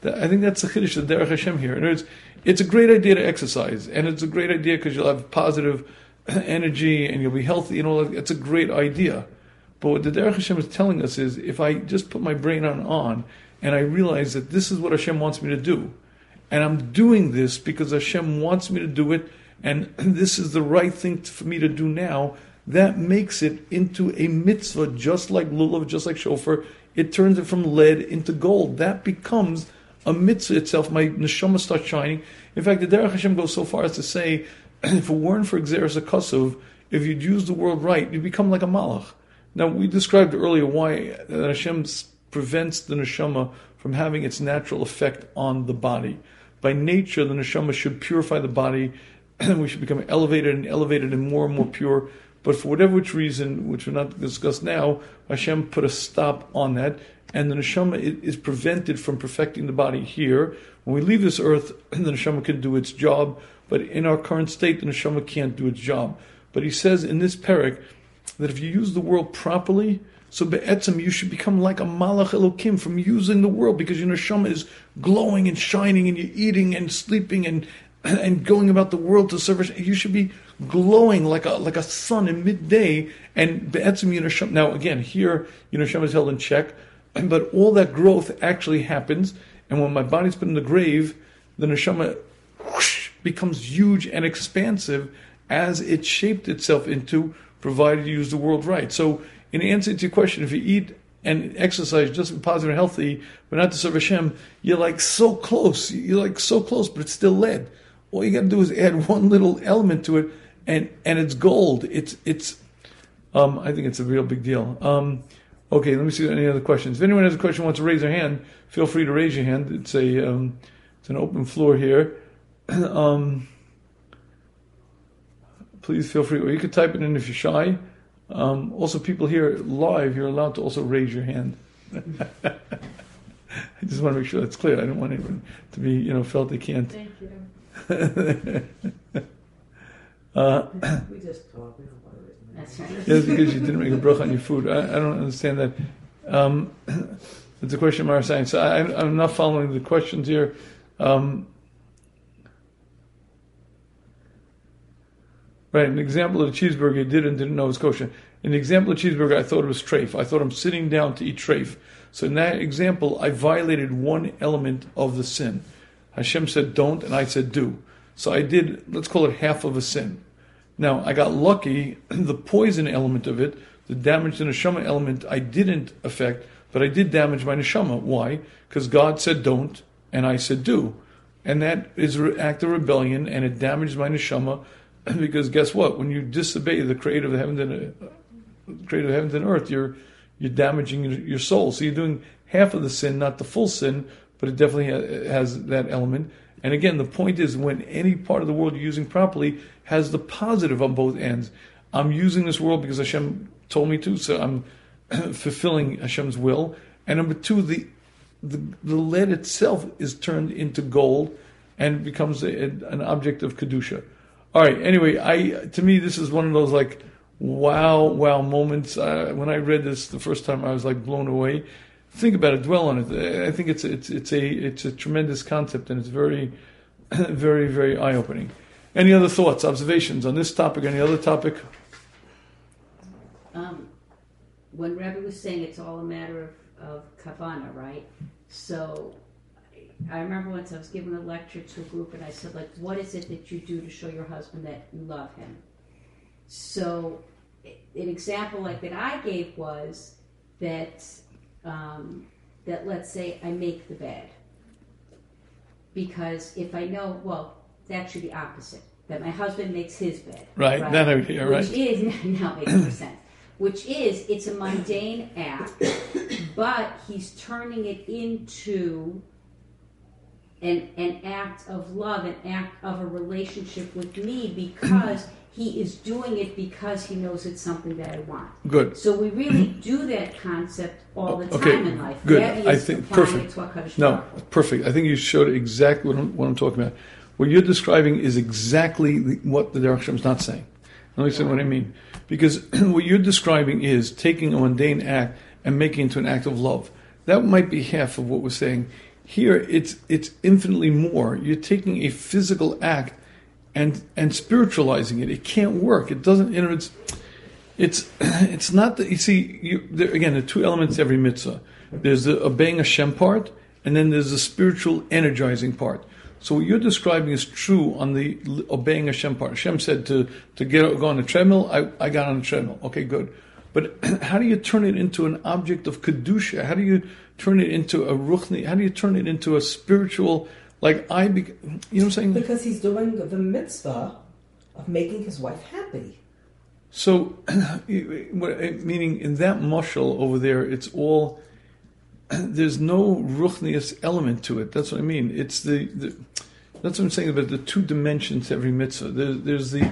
I think that's the Chiddush of Derech Hashem here. In other words, it's a great idea to exercise, and it's a great idea because you'll have positive energy, and you'll be healthy, and all that. It's a great idea. But what the Derech Hashem is telling us is, if I just put my brain on, and I realize that this is what Hashem wants me to do, and I'm doing this because Hashem wants me to do it, and this is the right thing for me to do now, that makes it into a mitzvah, just like lulav, just like shofar. It turns it from lead into gold. That becomes a mitzvah itself. My neshama starts shining. In fact, the Derech Hashem goes so far as to say, if it weren't for Xeris HaKosov, if you'd use the word right, you'd become like a malach. Now, we described earlier why Hashem prevents the neshama from having its natural effect on the body. By nature, the neshama should purify the body. We should become elevated and more pure. But for whatever which reason, which we're not discussed now, Hashem put a stop on that. And the neshama is prevented from perfecting the body here. When we leave this earth, the neshama can do its job. But in our current state, the neshama can't do its job. But he says in this parak that if you use the world properly, so be'etzim, you should become like a malach elokim from using the world, because your neshama is glowing and shining, and you're eating and sleeping and going about the world to serve Hashem. You should be glowing like a sun in midday. And be'etzim Yonasham. Now again, here Yonasham is held in check, but all that growth actually happens. And when my body's put in the grave, the neshama becomes huge and expansive as it shaped itself into, provided you use the world right. So in answer to your question, if you eat and exercise just to be positive and healthy, but not to serve Hashem, you're like so close, but it's still lead. All you got to do is add one little element to it, and it's gold. It's I think it's a real big deal. Okay, let me see any other questions. If anyone has a question, wants to raise their hand, feel free to raise your hand. It's an open floor here. Please feel free, or you can type it in if you're shy. Also, people here live, you're allowed to also raise your hand. I just want to make sure that's clear. I don't want anyone to be, felt they can't. Thank you. We just talk. We don't want to. That's right. Yes, because you didn't make a bracha on your food. I don't understand that. It's a question Mara saying. So I'm not following the questions here. Right, an example of a cheeseburger you did and didn't know it was kosher. An example of cheeseburger, I thought it was treif. I thought I'm sitting down to eat treif. So in that example, I violated one element of the sin. Hashem said don't, and I said do. So I did, let's call it half of a sin. Now, I got lucky, the poison element of it, the damage to the neshama element, I didn't affect, but I did damage my neshama. Why? Because God said don't, and I said do. And that is an act of rebellion, and it damaged my neshama, because guess what? When you disobey the creator of the heavens and created heavens and earth, you're damaging your soul. So you're doing half of the sin, not the full sin, but it definitely has that element. And again, the point is, when any part of the world you're using properly has the positive on both ends. I'm using this world because Hashem told me to, so I'm fulfilling Hashem's will. And number two, the lead itself is turned into gold and becomes an object of kedusha. All right. Anyway, to me this is one of those like wow moments. When I read this the first time, I was like blown away. Think about it, dwell on it. I think it's a tremendous concept, and it's very, very, very eye opening. Any other thoughts, observations on this topic? Any other topic? When Rebbe was saying it's all a matter of kavana, right? So I remember once I was giving a lecture to a group, and I said, like, what is it that you do to show your husband that you love him? So an example like that I gave was that let's say I make the bed. Because if I know, well, that should be opposite, that my husband makes his bed. Right? That would be right. Which is, now makes more sense. Which is, it's a mundane act, but he's turning it into an act of love, an act of a relationship with me, because he is doing it because he knows it's something that I want. Good. So we really do that concept all the time in life. Good. I think perfect. No, perfect. I think you showed exactly what I'm talking about. What you're describing is exactly what the Derech Hashem is not saying. Let me explain what I mean. Because what you're describing is taking a mundane act and making it into an act of love. That might be half of what we're saying. Here, it's infinitely more. You're taking a physical act and spiritualizing it. It can't work. It doesn't. You know, it's not that. You see, there are two elements to every mitzvah. There's the obeying Hashem part, and then there's the spiritual energizing part. So what you're describing is true on the obeying Hashem part. Hashem said to go on a treadmill. I got on a treadmill. Okay, good. But how do you turn it into an object of kedusha? How do you turn it into a ruchni? How do you turn it into a spiritual? You know what I'm saying? Because he's doing the mitzvah of making his wife happy. So, meaning in that mashal over there, it's all. There's no ruchnius element to it. That's what I mean. It's that's what I'm saying about the two dimensions to every mitzvah. There's the.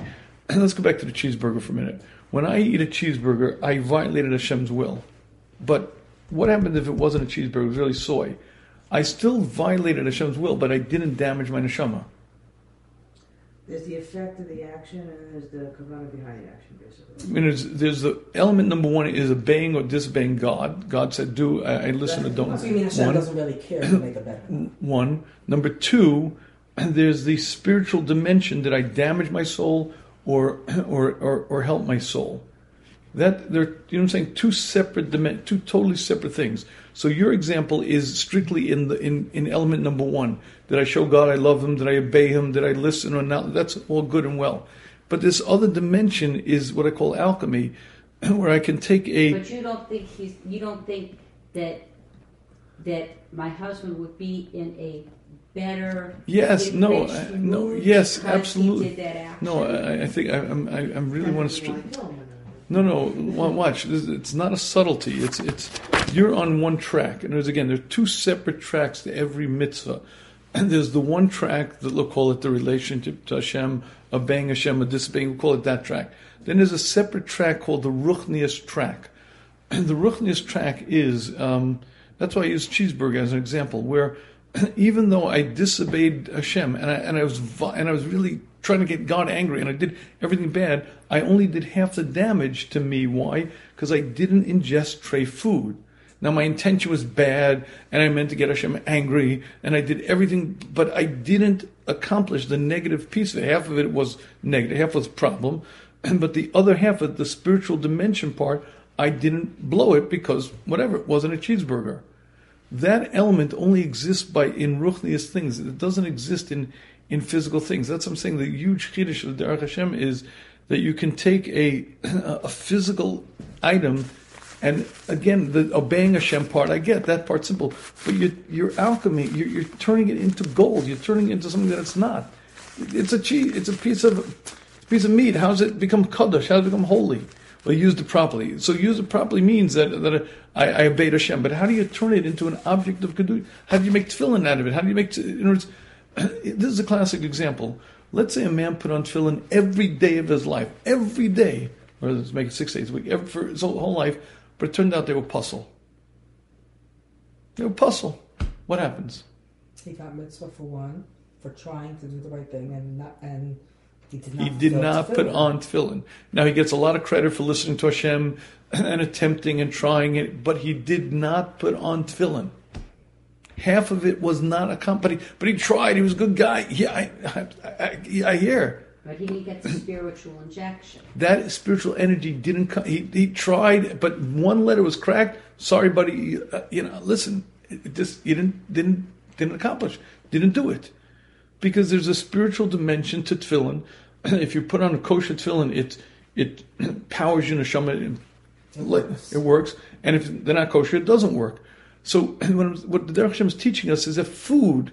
Let's go back to the cheeseburger for a minute. When I eat a cheeseburger, I violated Hashem's will. But what happened if it wasn't a cheeseburger? It was really soy. I still violated Hashem's will, but I didn't damage my neshama. There's the effect of the action, and there's the kavanah behind the action, basically. I mean, there's the element number one is obeying or disobeying God. God said, do, I listen or don't. So you mean Hashem doesn't really care to make a better one. Number two, there's the spiritual dimension. Did I damage my soul or help my soul? That they're, you know what I'm saying, two totally separate things. So your example is strictly in element number one. Did I show God I love him? Did I obey him? Did I listen or not? That's all good and well. But this other dimension is what I call alchemy, where I can take a. But you don't think that my husband would be in a better. Yes. No. Yes. Absolutely. He did that action. No. I think I'm really want to. No, watch. It's not a subtlety. It's you're on one track, and there are two separate tracks to every mitzvah. And there's the one track that we'll call it the relationship to Hashem, obeying Hashem or disobeying. We'll call it that track. Then there's a separate track called the Ruchnius track. And the Ruchnius track is that's why I use cheeseburger as an example, where even though I disobeyed Hashem and I was really trying to get God angry, and I did everything bad, I only did half the damage to me. Why? Because I didn't ingest treif food. Now, my intention was bad, and I meant to get Hashem angry, and I did everything, but I didn't accomplish the negative piece of it. Half of it was negative, half was problem, but the other half of the spiritual dimension part, I didn't blow it because, whatever, it wasn't a cheeseburger. That element only exists in ruchnius things. It doesn't exist in physical things. That's what I'm saying. The huge Chiddush of Derech Hashem is that you can take a physical item, and again, the obeying Hashem part, I get that part simple, but your alchemy, you're turning it into gold. You're turning it into something that it's not. It's a piece of meat. How does it become kadosh? How does it become holy? but used it properly. So use it properly means that I obeyed Hashem. But how do you turn it into an object of kedusha? How do you make tefillin out of it? How do you make this is a classic example. Let's say a man put on tefillin every day of his life. Every day. Or let's make it 6 days a week. For his whole life. But it turned out they were pasul. They were pasul. What happens? He got mitzvah for one, for trying to do the right thing, and he did not put on tefillin. Now he gets a lot of credit for listening to Hashem and attempting and trying it, but he did not put on tefillin. Half of it was not accompanied, but he tried. He was a good guy. Yeah, I hear. But he gets a spiritual injection. That spiritual energy didn't come. He tried, but one letter was cracked. Sorry, buddy. Listen. You didn't accomplish. Didn't do it. Because there's a spiritual dimension to tefillin. If you put on a kosher tefillin, it powers your neshama. It works. And if they're not kosher, it doesn't work. So what the Derech Hashem is teaching us is that food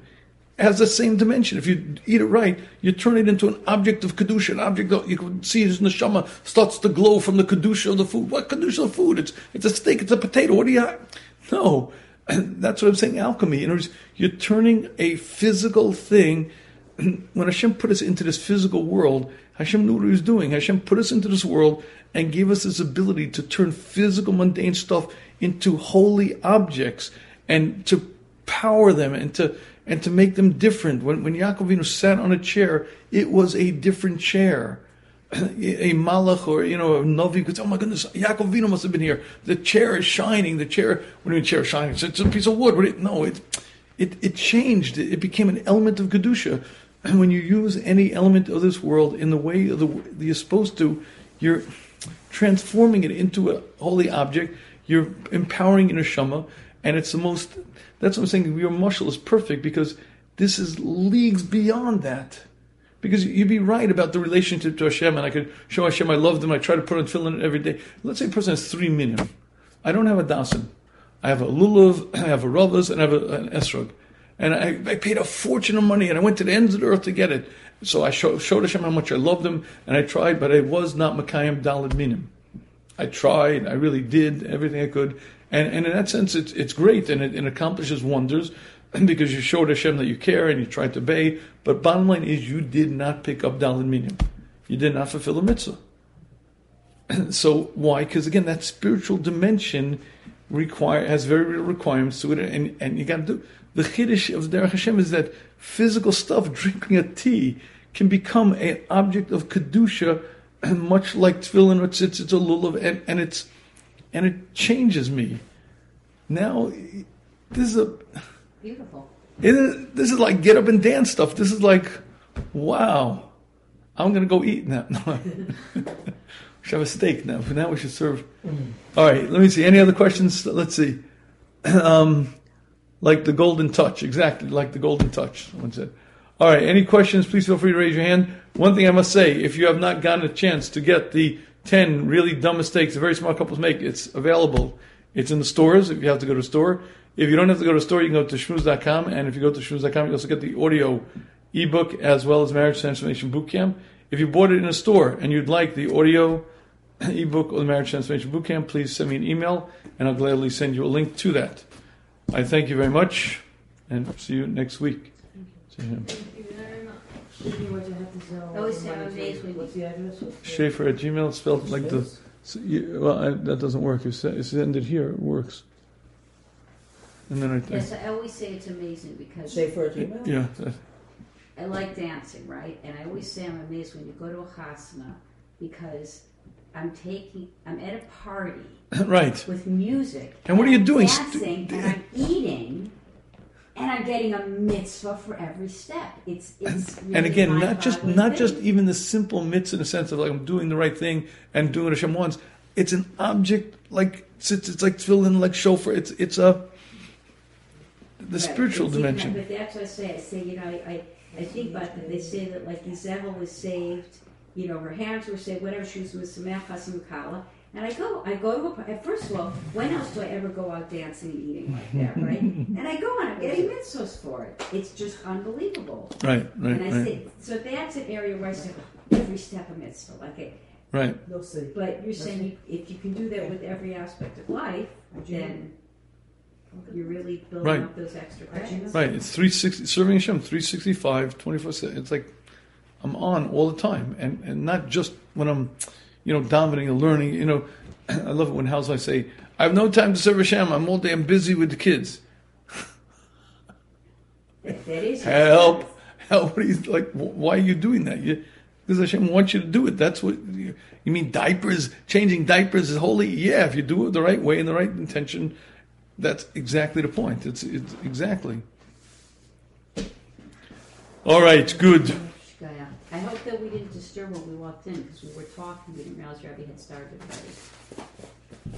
has the same dimension. If you eat it right, you turn it into an object of kedusha, an object of, you can see his neshama starts to glow from the kedusha of the food. What kedusha of food? It's a steak, it's a potato. What do you have? No. That's what I'm saying, alchemy. In other words, you're turning a physical thing. When Hashem put us into this physical world, Hashem knew what he was doing. Hashem put us into this world and gave us this ability to turn physical, mundane stuff into holy objects and to power them and to make them different. When Yaakov Avinu sat on a chair, it was a different chair. A malach or a novi could say, "Oh my goodness, Yaakov Avinu must have been here. The chair is shining. The chair, what do you mean chair shining? It's a piece of wood. It changed. It became an element of kedusha. And when you use any element of this world in the way of that you're supposed to, you're transforming it into a holy object. You're empowering in a neshama, and it's the most. That's what I'm saying. Your mashal is perfect because this is leagues beyond that." Because you'd be right about the relationship to Hashem, and I could show Hashem I love them. I try to put on tefillin every day. Let's say a person has 3 minim. I don't have a dasan. I have a lulav, I have a ravas, and I have an esrog. And I paid a fortune of money, and I went to the ends of the earth to get it. So I showed Hashem how much I loved them, and I tried, but I was not makayim dalad minim. I tried, I really did everything I could. And in that sense, it's great, and it accomplishes wonders. Because you showed Hashem that you care and you tried to obey, but bottom line is you did not pick up dalad minim. You did not fulfill the mitzvah. So why? Because again, that spiritual dimension has very real requirements to it, and you got to do the Chiddush of Derech Hashem is that physical stuff, drinking a tea, can become an object of kedusha, much like tefillin or tzitzits or lulav, and it changes me. Now, this is a beautiful. This is like get up and dance stuff. This is like, wow, I'm going to go eat now. We should have a steak now. For now we should serve. All right, let me see. Any other questions? Let's see. Like the golden touch. Exactly, like the golden touch. Someone said. All right, any questions? Please feel free to raise your hand. One thing I must say, if you have not gotten a chance to get the 10 really dumb mistakes the very smart couples make, it's available. It's in the stores if you have to go to the store. If you don't have to go to a store, you can go to shmooze.com, and if you go to shmooze.com, you also get the audio ebook as well as Marriage Transformation Bootcamp. If you bought it in a store and you'd like the audio ebook or the Marriage Transformation Bootcamp, please send me an email, and I'll gladly send you a link to that. I thank you very much, and see you next week. Thank you. Thank you very much. I always say I'm amazed when you see the Schaefer at Gmail, spelled like the... that doesn't work. It's ended here. It works. And then yes, I always say it's amazing because I like dancing, right? And I always say I'm amazed when you go to a chasna because I'm at a party right with music. And what are you doing? Dancing and I'm eating and I'm getting a mitzvah for every step. It's really and again, not just even the simple mitzvah in the sense of like I'm doing the right thing and doing what Hashem wants. It's an object like it's like tefillin, like shofar. It's the spiritual dimension. But that's what I say. I think about that. They say that like Zevel was saved, her hands were saved, whatever she was Samachas and Mukala. And I go to a, first of all, when else do I ever go out dancing and eating like that, right? And I go and I'm getting mitzvahs for it. It's just unbelievable. Right, and I say, so that's an area where I say, every step a mitzvah. Like Right. They'll see. But you're saying if you can do that with every aspect of life, then you're really building up those extra credits. Right. It's 360, serving Hashem 365, 24/7. It's like I'm on all the time, and not just when I'm, dominating and learning. I love it when housewives say, "I have no time to serve Hashem. I'm all day. I'm busy with the kids." That is help! He's like, why are you doing that? Because Hashem wants you to do it. That's what you mean. Diapers, changing diapers is holy. Yeah, if you do it the right way and the right intention, that's exactly the point. It's exactly. All right, good. I hope that we didn't disturb when we walked in because we were talking. We didn't realize Rabbi had started already.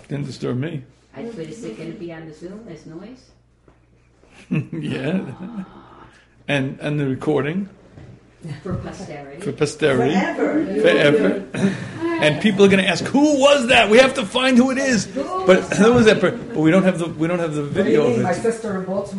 Didn't disturb me. But is it going to be on the Zoom as noise? And the recording for posterity forever. And people are going to ask, who was that? We have to find who it is. But who was that? But we don't have the video of it. My sister in Baltimore.